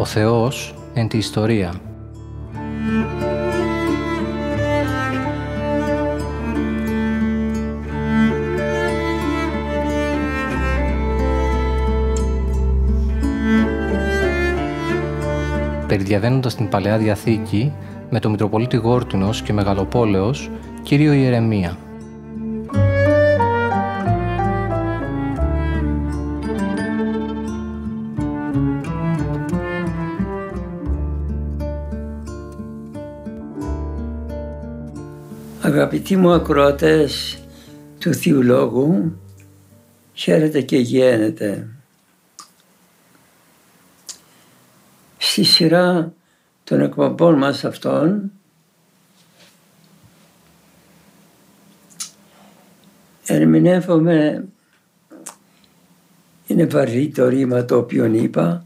ο Θεός εν τη ιστορία. Περιδιαβαίνοντας την Παλαιά Διαθήκη με τον Μητροπολίτη Γόρτυνος και Μεγαλοπόλεως, κύριο Ιερεμία. Αγαπητοί μου ακροατές του Θείου Λόγου, χαίρετε και γένετε. Στη σειρά των εκπομπών μας αυτών ερμηνεύομαι, είναι βαρύ το ρήμα το οποίο είπα,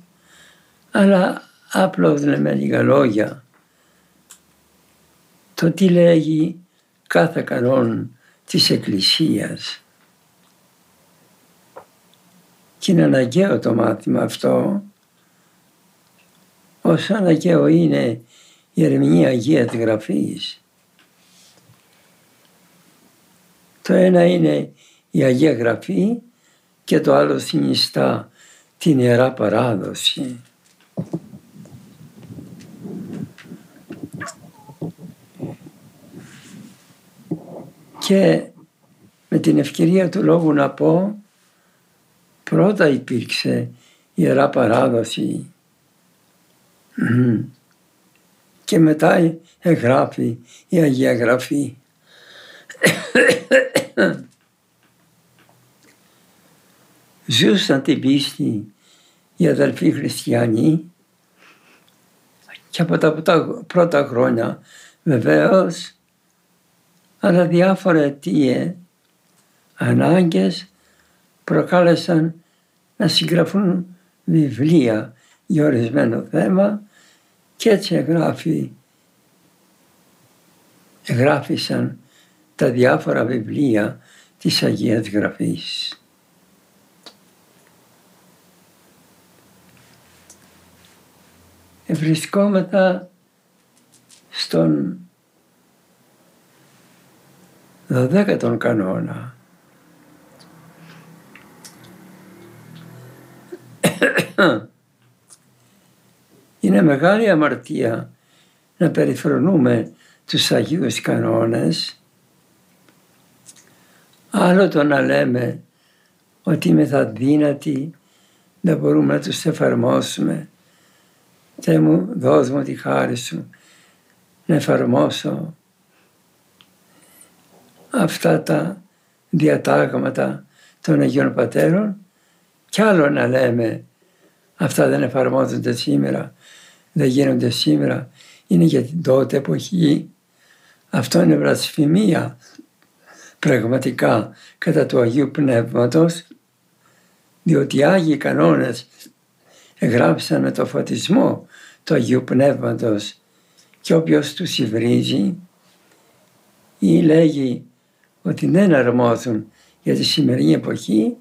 αλλά απλόντανα με λίγα λόγια το τι λέγει κάθε κανόν της Εκκλησίας. Και είναι αναγκαίο το μάθημα αυτό, όσο αναγκαίο είναι η ερμηνεία Αγίας Γραφής. Το ένα είναι η Αγία Γραφή και το άλλο συνιστά την Ιερά Παράδοση. Και με την ευκαιρία του λόγου να πω, πρώτα υπήρξε η Ιερά Παράδοση και μετά εγγράφει η Αγία Γραφή. Ζούσαν την πίστη οι αδελφοί χριστιανοί και από τα πρώτα χρόνια βεβαίως, αλλά διάφορα αιτίες, ανάγκες προκάλεσαν να συγγραφούν βιβλία για ορισμένο θέμα και έτσι εγγράφησαν τα διάφορα βιβλία της Αγίας Γραφής. Βρισκόμεθα στον 12ο κανόνα. Είναι μεγάλη αμαρτία να περιφρονούμε τους Αγίους κανόνες, άλλο το να λέμε ότι είμαστε αδύνατοι να μπορούμε να τους εφαρμόσουμε. Θεέ μου, δώσ' μου τη χάρη σου να εφαρμόσω αυτά τα διατάγματα των Αγίων Πατέρων, κι άλλο να λέμε αυτά δεν εφαρμόζονται σήμερα, δεν γίνονται σήμερα, είναι για την τότε εποχή. Αυτό είναι βλασφημία πραγματικά κατά του Αγίου Πνεύματος, διότι οι Άγιοι κανόνες εγγράφησαν με το φωτισμό του Αγίου Πνεύματος και όποιος τους υβρίζει ή λέγει ότι δεν αρμόζουν για τη σημερινή εποχή,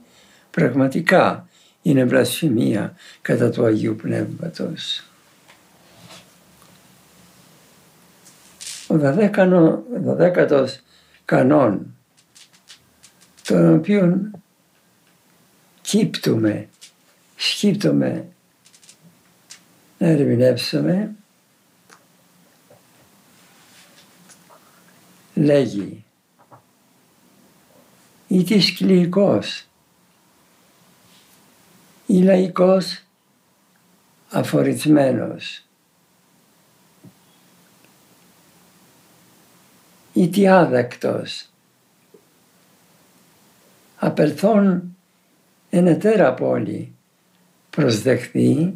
πραγματικά είναι βλασφημία κατά του Αγίου Πνεύματος. Ο 12ος κανόν, τον οποίο σκύπτουμε να ερμηνεύσουμε, λέγει: ή της κληρικός ή λαϊκός αφορισμένος, ή τι άδεκτος απελθών εν ετέρα πόλη προσδεχθεί,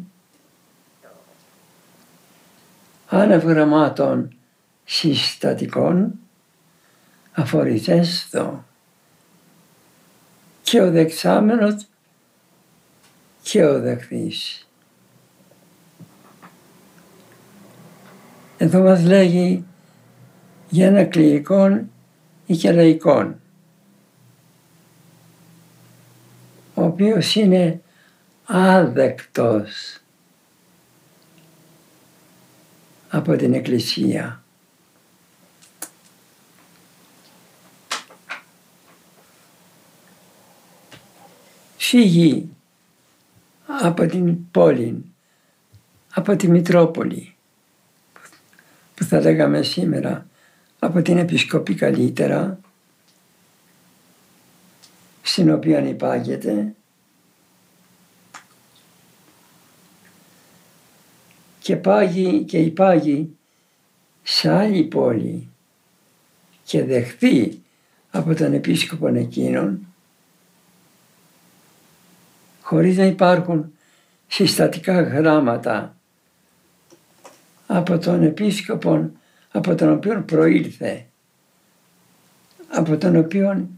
άνευ γραμμάτων συστατικών αφορηθέστο, και ο δεξάμενος και ο δεχθής. Εδώ μας λέγει για ένα κληρικόν ή και λαϊκόν, ο οποίος είναι άδεκτος από την Εκκλησία. Φύγει από την πόλη, από τη Μητρόπολη, που θα λέγαμε σήμερα, από την Επισκοπή καλύτερα, στην οποία υπάγεται, και πάγει και υπάγει σε άλλη πόλη και δεχθεί από τον επίσκοπο εκείνον, χωρίς να υπάρχουν συστατικά γράμματα από τον επίσκοπο από τον οποίο προήλθε, από τον οποίο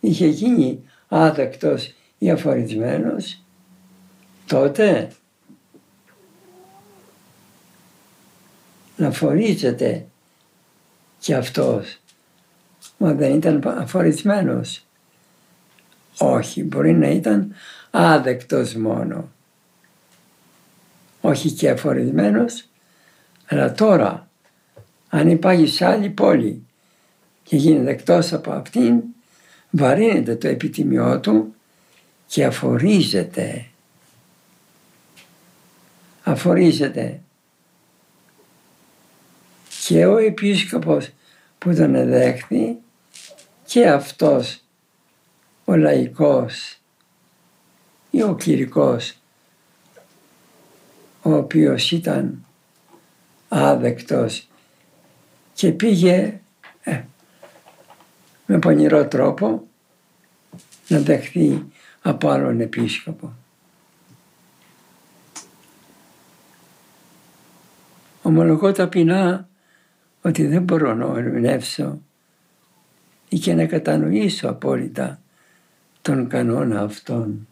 είχε γίνει άδεκτος ή αφορισμένος, τότε να φορίζεται και αυτός. Μα δεν ήταν αφορισμένος. Όχι, μπορεί να ήταν άδεκτος μόνο. Όχι και αφορισμένος, αλλά τώρα, αν υπάγει σε άλλη πόλη και γίνεται εκτός από αυτήν, βαρύνεται το επιτιμιό του και αφορίζεται. Αφορίζεται. Και ο επίσκοπος που τον εδέχθη και αυτός ο λαϊκός ή ο κληρικός, ο οποίος ήταν άδεκτος και πήγε με πονηρό τρόπο να δεχθεί από άλλον επίσκοπο. Ομολογώ ταπεινά ότι δεν μπορώ να ερμηνεύσω ή και να κατανοήσω απόλυτα τον κανόνα αυτόν.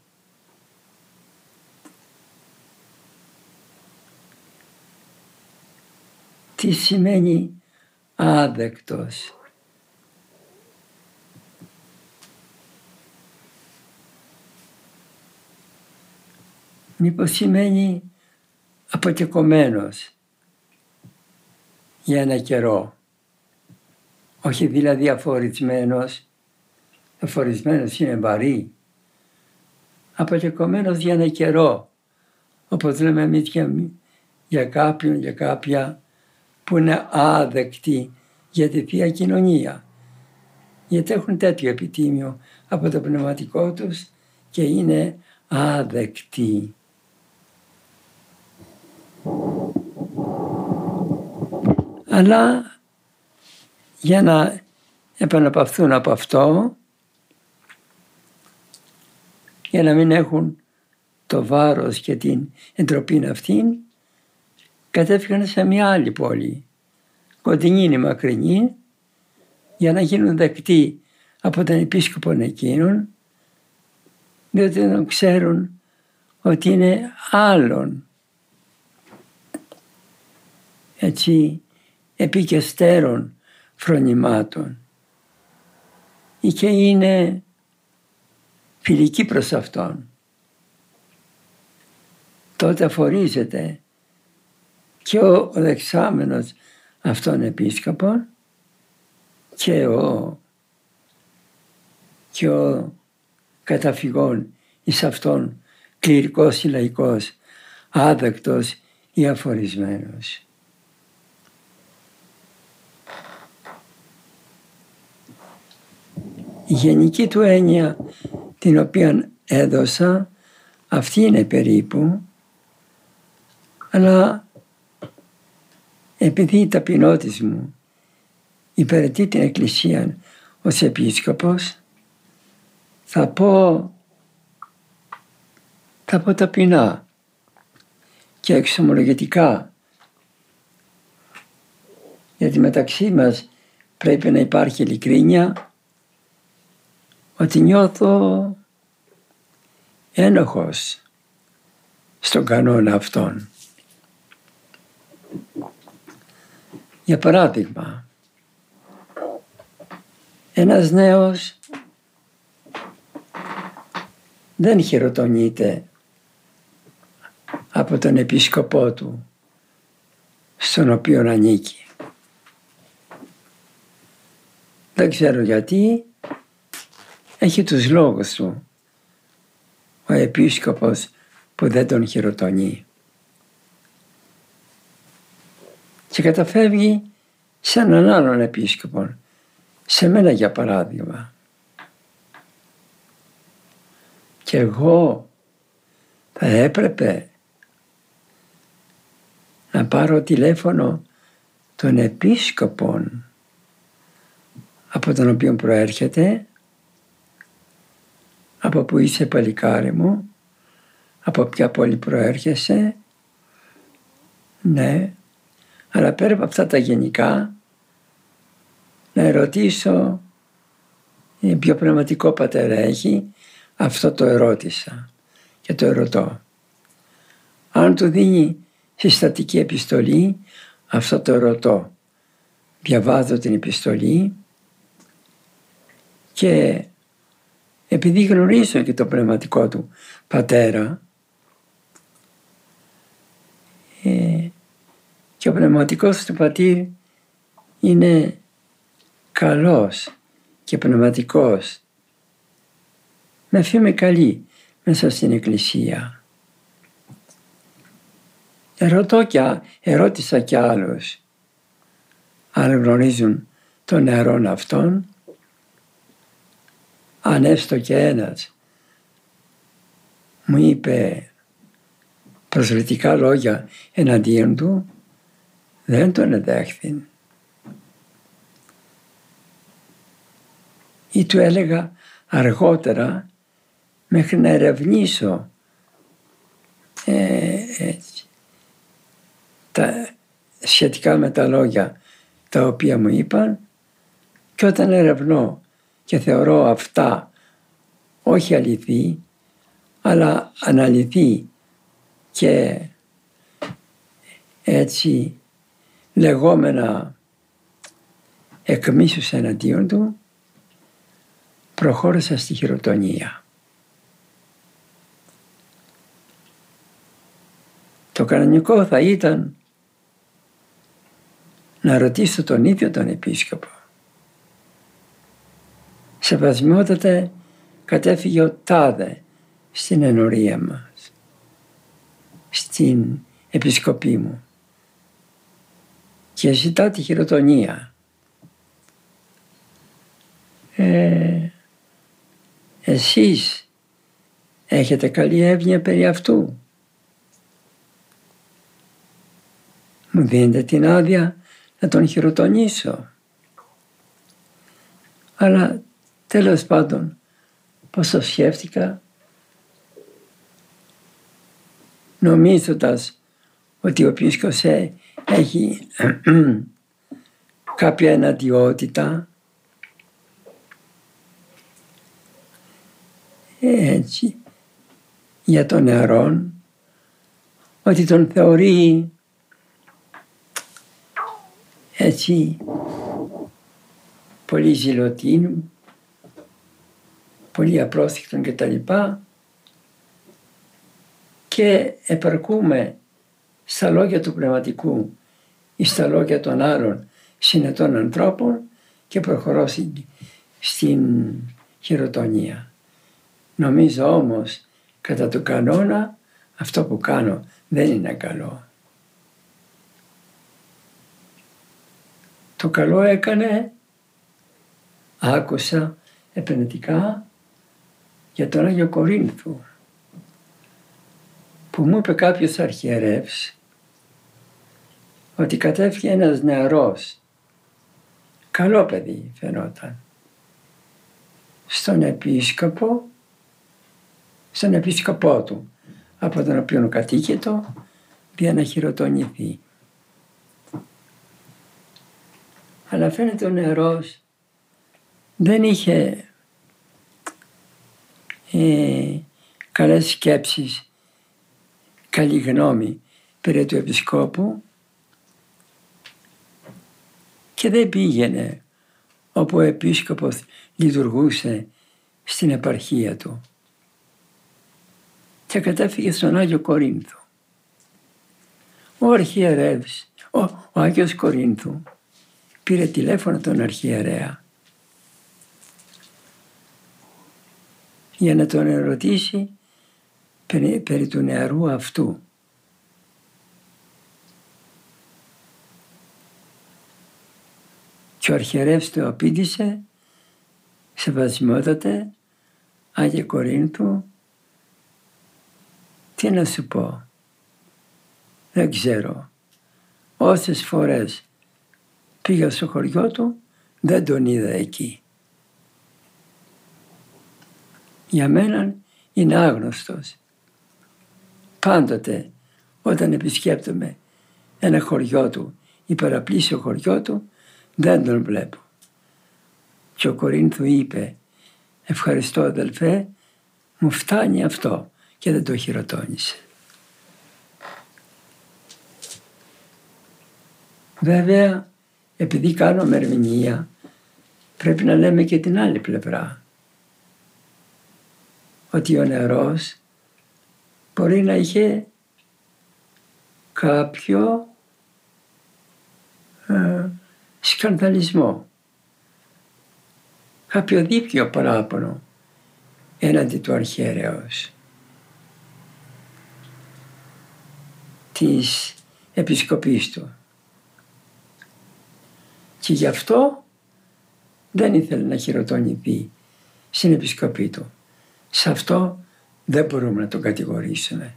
Τι σημαίνει άδεκτος? Μήπως σημαίνει αποτεκομένος για ένα καιρό? Όχι δηλαδή αφορισμένος, αφορισμένος είναι βαρύ, αποτεκομένος για ένα καιρό, όπως λέμε εμείς για κάποιον, για κάποια που είναι άδεκτοι για τη Θεία Κοινωνία, γιατί έχουν τέτοιο επιτίμιο από το πνευματικό τους και είναι άδεκτοι. Αλλά για να επαναπαυθούν από αυτό, για να μην έχουν το βάρος και την εντροπή αυτήν, κατέφυγαν σε μια άλλη πόλη, κοντινή ή μακρινή, για να γίνουν δεκτοί από τον επίσκοπο εκείνον, διότι δεν ξέρουν ότι είναι άλλον. Έτσι, επί και στέρων φρονημάτων, ή και είναι φιλική προς αυτόν. Τότε αφορίζεται και ο δεξάμενος αυτών επίσκοπων και ο καταφυγών εις αυτόν κληρικός ή λαϊκός, άδεκτος ή αφορισμένος. Η γενική του έννοια την οποία έδωσα, αυτή είναι περίπου, αλλά επειδή η ταπεινότης μου υπηρετεί την Εκκλησία ως επίσκοπος, θα πω ταπεινά και εξομολογητικά, γιατί μεταξύ μας πρέπει να υπάρχει ειλικρίνεια, ότι νιώθω ένοχος στον κανόνα αυτόν. Για παράδειγμα, ένας νέος δεν χειροτονείται από τον επίσκοπό του στον οποίο ανήκει. Δεν ξέρω γιατί, έχει τους λόγους του ο επίσκοπος που δεν τον χειροτονεί. Και καταφεύγει σε έναν άλλον επίσκοπο, σε μένα για παράδειγμα. Και εγώ θα έπρεπε να πάρω τηλέφωνο των επίσκοπων από τον οποίο προέρχεται, από που είσαι παλικάρι μου, από ποια πόλη προέρχεσαι, ναι, αλλά πέρα από αυτά τα γενικά, να ερωτήσω ποιο πνευματικό πατέρα έχει. Αυτό το ερώτησα και το ερωτώ. Αν του δίνει συστατική επιστολή, αυτό το ερωτώ. Διαβάζω την επιστολή και επειδή γνωρίζω και το πνευματικό του πατέρα, και ο πνευματικός του πατήρ είναι καλός και πνευματικός, να φύγουμε καλοί μέσα στην εκκλησία. Ερώτησα κι άλλους, αν γνωρίζουν τον νεαρόν αυτόν, αν έστω και ένας μου είπε προσβλητικά λόγια εναντίον του, δεν τον εδέχθη. Ή του έλεγα αργότερα μέχρι να ερευνήσω τα σχετικά με τα λόγια τα οποία μου είπαν, και όταν ερευνώ και θεωρώ αυτά όχι αληθή, αλλά αναλυθή και έτσι λεγόμενα εκμίσους εναντίον του, προχώρησα στη χειροτονία. Το κανονικό θα ήταν να ρωτήσω τον ίδιο τον επίσκοπο. Σεβασμιότατε, κατέφυγε ο τάδε στην ενορία μας, στην επισκοπή μου, και ζητά τη χειροτονία. Εσείς έχετε καλή εύνοια περί αυτού. Μου δίνετε την άδεια να τον χειροτονήσω. Αλλά τέλος πάντων, πώς το σκέφτηκα, νομίζοντας ότι ο επίσκοπος έχει κάποια εναντιότητα, έτσι, για τον νεαρόν, ότι τον θεωρεί έτσι πολύ ζηλωτή, πολύ απρόσθεκτον και τα λοιπά, και επαρκούμε στα λόγια του πνευματικού ή στα λόγια των άλλων συνετών ανθρώπων και προχωρώ στην χειροτονία. Νομίζω όμως, κατά του κανόνα, αυτό που κάνω δεν είναι καλό. Το καλό έκανε, άκουσα επενετικά για τον Άγιο Κορίνθο, που μου είπε κάποιος αρχιερεύς ότι κατέφυγε ένας νεαρός, καλό παιδί φαινόταν, στον επίσκοπό του, από τον οποίο κατοίκητο, για να χειροτονηθεί. Αλλά φαίνεται ο νεαρός δεν είχε καλές σκέψεις, καλή γνώμη περί του επισκόπου και δεν πήγαινε όπου ο επίσκοπος λειτουργούσε στην επαρχία του. Και κατέφυγε στον Άγιο Κορίνθο. Ο ο αρχιερεύς, ο Άγιος Κορίνθου, πήρε τηλέφωνο τον αρχιερέα για να τον ερωτήσει περί του νεαρού αυτού. Και ο αρχιερεύς του απήντησε, σεβασμιότατε, Άγιε Κορίνθου, τι να σου πω, δεν ξέρω. Όσες φορές πήγα στο χωριό του, δεν τον είδα εκεί. Για μένα είναι άγνωστος. Πάντοτε όταν επισκέπτομαι ένα χωριό του ή παραπλήσιο χωριό του, δεν τον βλέπω. Και ο Κορίνθου είπε, ευχαριστώ αδελφέ, μου φτάνει αυτό, και δεν το χειροτώνησε. Βέβαια, επειδή κάνουμε ερμηνεία, πρέπει να λέμε και την άλλη πλευρά. Ότι ο νεαρός μπορεί να είχε κάποιο σκανδαλισμό, κάποιο δίκαιο παράπονο έναντι του αρχιερέως, της επισκοπής του. Και γι' αυτό δεν ήθελε να χειροτονηθεί στην επισκοπή του. Σε αυτό δεν μπορούμε να τον κατηγορήσουμε.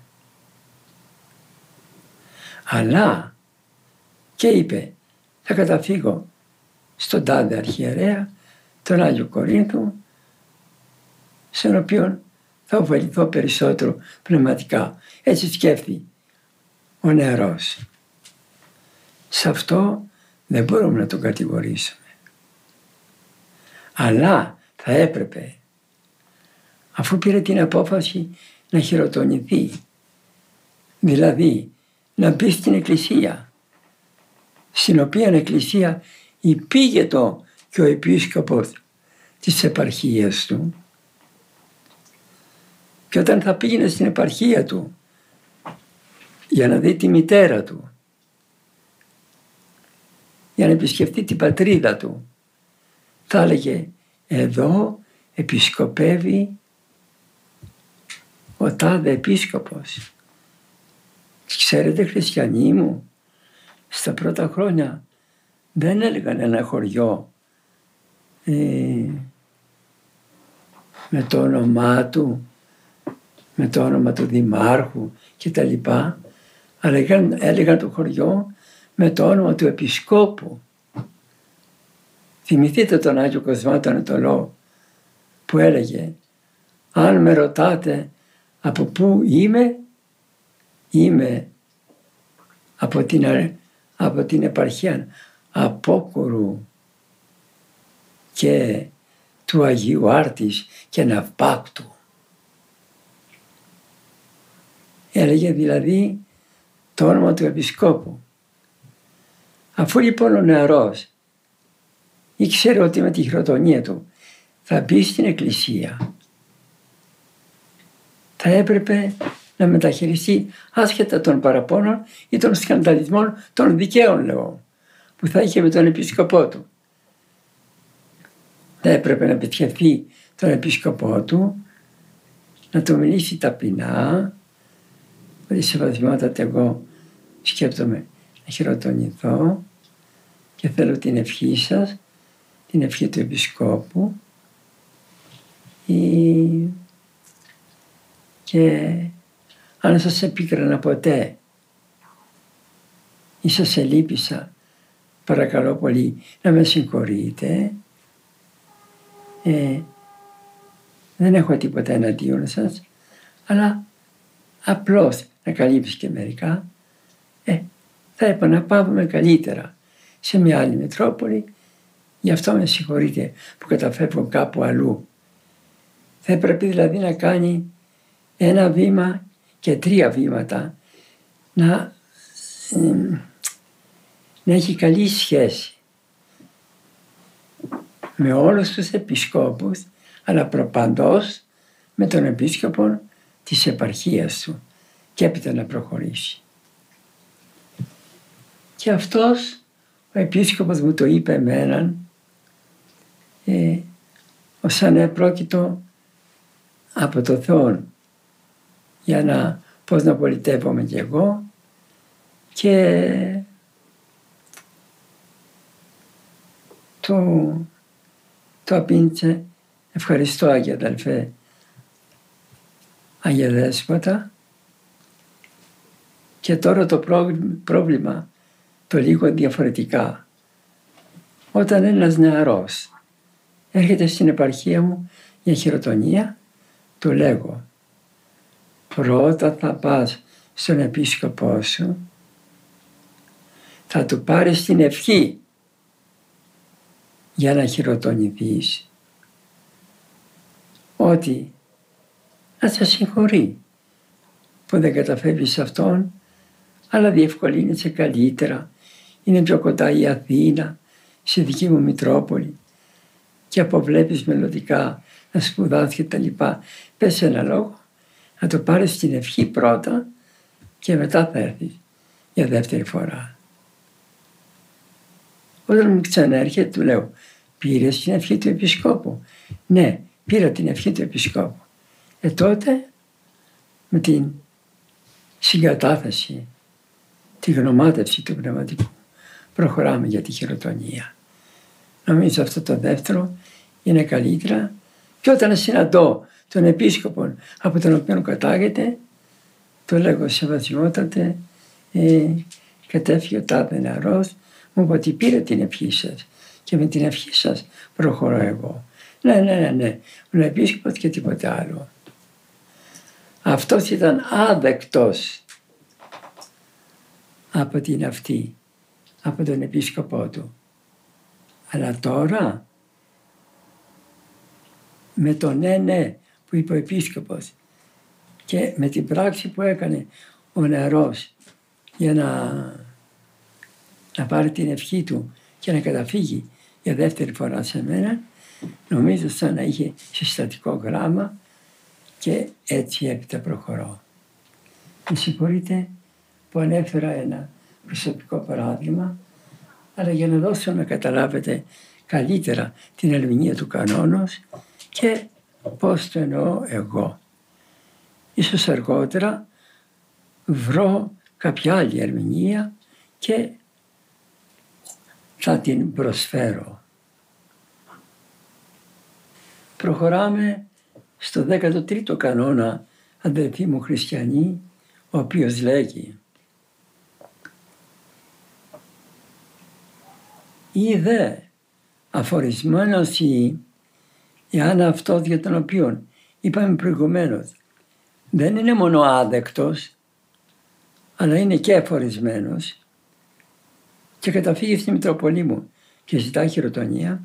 Αλλά και είπε, θα καταφύγω στον τάδε αρχιερέα, τον Άγιο Κορίνθου, στον οποίο θα ωφεληθώ περισσότερο πνευματικά. Έτσι σκέφτηκε ο νεαρός. Σε αυτό δεν μπορούμε να τον κατηγορήσουμε. Αλλά θα έπρεπε, αφού πήρε την απόφαση να χειροτονηθεί, δηλαδή να μπει στην εκκλησία, στην οποία εκκλησία υπήγε το και ο επίσκοπος της επαρχίας του, και όταν θα πήγαινε στην επαρχία του για να δει τη μητέρα του, για να επισκεφτεί την πατρίδα του, θα έλεγε, εδώ επισκοπεύει ο τάδε επίσκοπος. Ξέρετε, χριστιανοί μου, στα πρώτα χρόνια δεν έλεγαν ένα χωριό με το όνομά του, με το όνομα του δημάρχου κτλ. Αλλά έλεγαν το χωριό με το όνομα του επισκόπου. Θυμηθείτε τον Άγιο Κοσμά τον Ανατολό που έλεγε, αν με ρωτάτε από πού είμαι, είμαι από την επαρχία Απόκουρου και του Αγίου Άρτης και Ναυπάκτου. Έλεγε δηλαδή το όνομα του επισκόπου. Αφού λοιπόν ο νεαρός ήξερε ότι με τη χειροτονία του θα μπει στην εκκλησία, θα έπρεπε να μεταχειριστεί άσχετα των παραπώνων ή των σκανδαλισμών των δικαίων, λέω, που θα είχε με τον επίσκοπό του. Θα έπρεπε να επισκεφθεί τον επίσκοπό του, να του μιλήσει ταπεινά, ότι σεβασμιότατε, εγώ σκέπτομαι να χειροτονηθώ και θέλω την ευχή σας, την ευχή του επισκόπου, και αν σας επίκρανα ποτέ ή σας ελείπησα, παρακαλώ πολύ να με συγχωρείτε. Δεν έχω τίποτα εναντίον σας, αλλά απλώς να καλύψει και μερικά, θα επαναπαύουμε καλύτερα σε μια άλλη Μητρόπολη, γι' αυτό με συγχωρείτε που καταφεύγω κάπου αλλού. Θα έπρεπε δηλαδή να κάνει ένα βήμα και τρία βήματα, να έχει καλή σχέση με όλους τους επισκόπους, αλλά προπαντός με τον επίσκοπο της επαρχίας του, και έπειτα να προχωρήσει. Και αυτός ο επίσκοπος μου το είπε εμέναν ως ανεπρόκειτο από το Θεό, για να πώς να πολιτεύομαι κι εγώ, και το απήντησε: ευχαριστώ Άγιε αδελφέ, Άγιε Δέσποτα, και τώρα το πρόβλημα το λίγο διαφορετικά. Όταν ένας νεαρός έρχεται στην επαρχία μου για χειροτονία, του λέγω: πρώτα θα πας στον επίσκοπό σου, θα του πάρεις την ευχή για να χειροτονηθείς, ότι να σε συγχωρεί που δεν καταφεύγεις σε αυτόν, αλλά διευκολύνεσαι καλύτερα, είναι πιο κοντά η Αθήνα, στη δική μου Μητρόπολη, και αποβλέπεις μελλοντικά να σπουδάσεις και τα λοιπά. Πες ένα λόγο, να το πάρεις την ευχή πρώτα και μετά θα έρθεις για δεύτερη φορά. Όταν μου ξανέρχεται, του λέω: πήρες την ευχή του Επισκόπου? Ναι, πήρα την ευχή του Επισκόπου. Τότε, με την συγκατάθεση, τη γνωμάτευση του πνευματικού, προχωράμε για τη χειροτονία. Νομίζω αυτό το δεύτερο είναι καλύτερα. Και όταν συναντώ τον επίσκοπο από τον οποίο κατάγεται, το λέγω: σεβασμιότατε, κατέφυγε ο τάδε νεαρός, μου είπε ότι πήρε την ευχή σας και με την ευχή σας προχωρώ εγώ. Ναι, ο επίσκοπος και τίποτε άλλο. Αυτός ήταν άδεκτος από την αυτή, από τον επίσκοπό του. Αλλά τώρα, με το ναι που είπε ο επίσκοπος και με την πράξη που έκανε ο νεαρός για να πάρει την ευχή του και να καταφύγει για δεύτερη φορά σε μένα, νομίζω σαν να είχε συστατικό γράμμα, και έτσι έπειτα προχωρώ. Με συγχωρείτε που ανέφερα ένα προσωπικό παράδειγμα, αλλά για να δώσω να καταλάβετε καλύτερα την ερμηνεία του κανόνος και πώς το εννοώ εγώ. Ίσως αργότερα βρω κάποια άλλη ερμηνεία και θα την προσφέρω. Προχωράμε στο 13ο κανόνα, αδελφοί μου χριστιανοί, ο οποίος λέγει: «Ή δε αφορισμένος ή, εάν αυτός για τον οποίον είπαμε προηγουμένως δεν είναι μόνο άδεκτος, αλλά είναι και αφορισμένος και καταφύγει στη Μητροπολή μου και ζητά χειροτονία,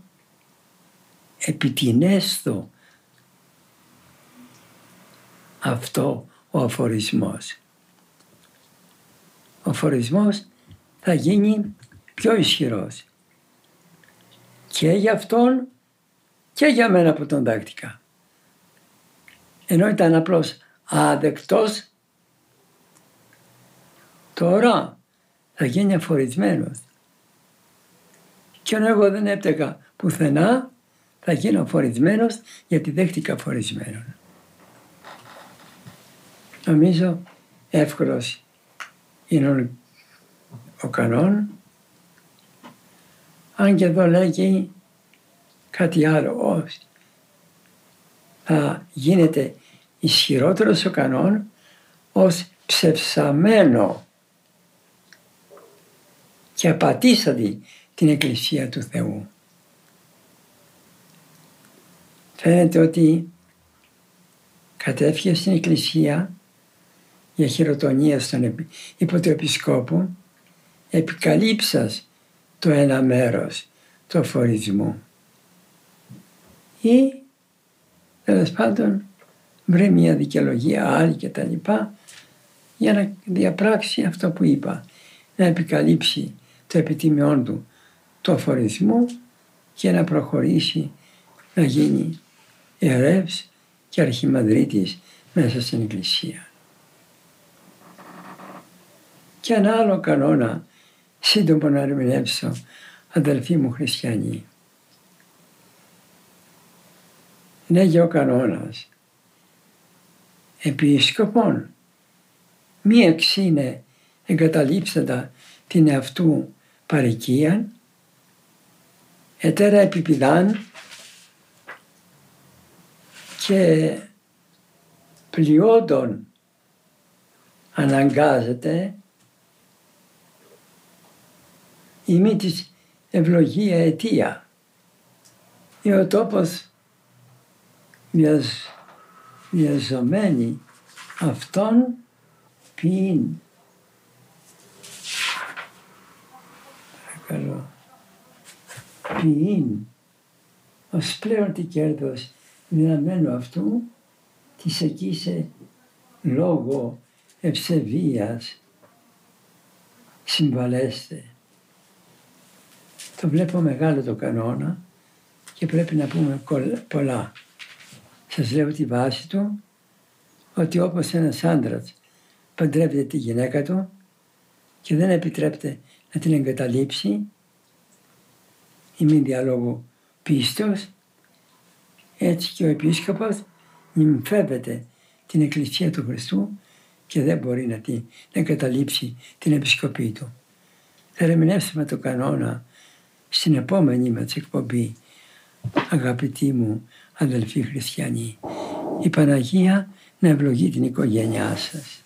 επιτινέστο αυτό ο αφορισμός». Ο αφορισμός θα γίνει πιο ισχυρός και για αυτόν και για μένα που τον δάκτηκα. Ενώ ήταν απλώς άδεκτος, τώρα θα γίνει αφορισμένος. Και ενώ εγώ δεν έπταιγα πουθενά, θα γίνω αφορισμένος γιατί δέχτηκα αφορισμένον. Νομίζω εύκολος είναι ο κανόν, αν και εδώ λέγει κάτι άλλο. Θα γίνεται ισχυρότερος ο κανόν ως ψευσταμένο και απατήσαντη την Εκκλησία του Θεού. Φαίνεται ότι κατέφυγε στην Εκκλησία για χειροτονία υπό του Επισκόπου, επικαλύψας το ένα μέρος του αφορισμού. Ή, τέλος πάντων, βρει μια δικαιολογία άλλη και τα λοιπά για να διαπράξει αυτό που είπα, να επικαλύψει το επιτιμιόν του του αφορισμού και να προχωρήσει να γίνει ιερεύς και αρχιμανδρίτης μέσα στην Εκκλησία. Και ένα άλλο κανόνα σύντομα να ερμηνεύσω, αδελφοί μου χριστιανοί. Λέγει ο κανόνας επίσκοπον μη εξήνε εγκαταλείψαντα την εαυτού παρικίαν, ετέρα επιπηδάν και πλειόντων αναγκάζεται η μη της ευλογία αιτία, ή ο τόπος διαζωμένη αυτών ποιήν. Παρακαλώ. Ποιήν, ως πλέον τι κέρδος δυναμένου αυτού, της εκείσε λόγο ευσεβίας συμβαλέστε. Το βλέπω μεγάλο το κανόνα και πρέπει να πούμε πολλά. Σας λέω τη βάση του, ότι όπως ένας άντρας παντρεύεται τη γυναίκα του και δεν επιτρέπεται να την εγκαταλείψει, η μη διαλόγου πίστος, έτσι και ο επίσκοπος νυμφεύεται την Εκκλησία του Χριστού και δεν μπορεί να την εγκαταλείψει την επισκοπή του. Θα ερμηνεύσουμε το κανόνα στην επόμενη μας εκπομπή, αγαπητοί μου αδελφοί χριστιανοί. Η Παναγία να ευλογεί την οικογένειά σας.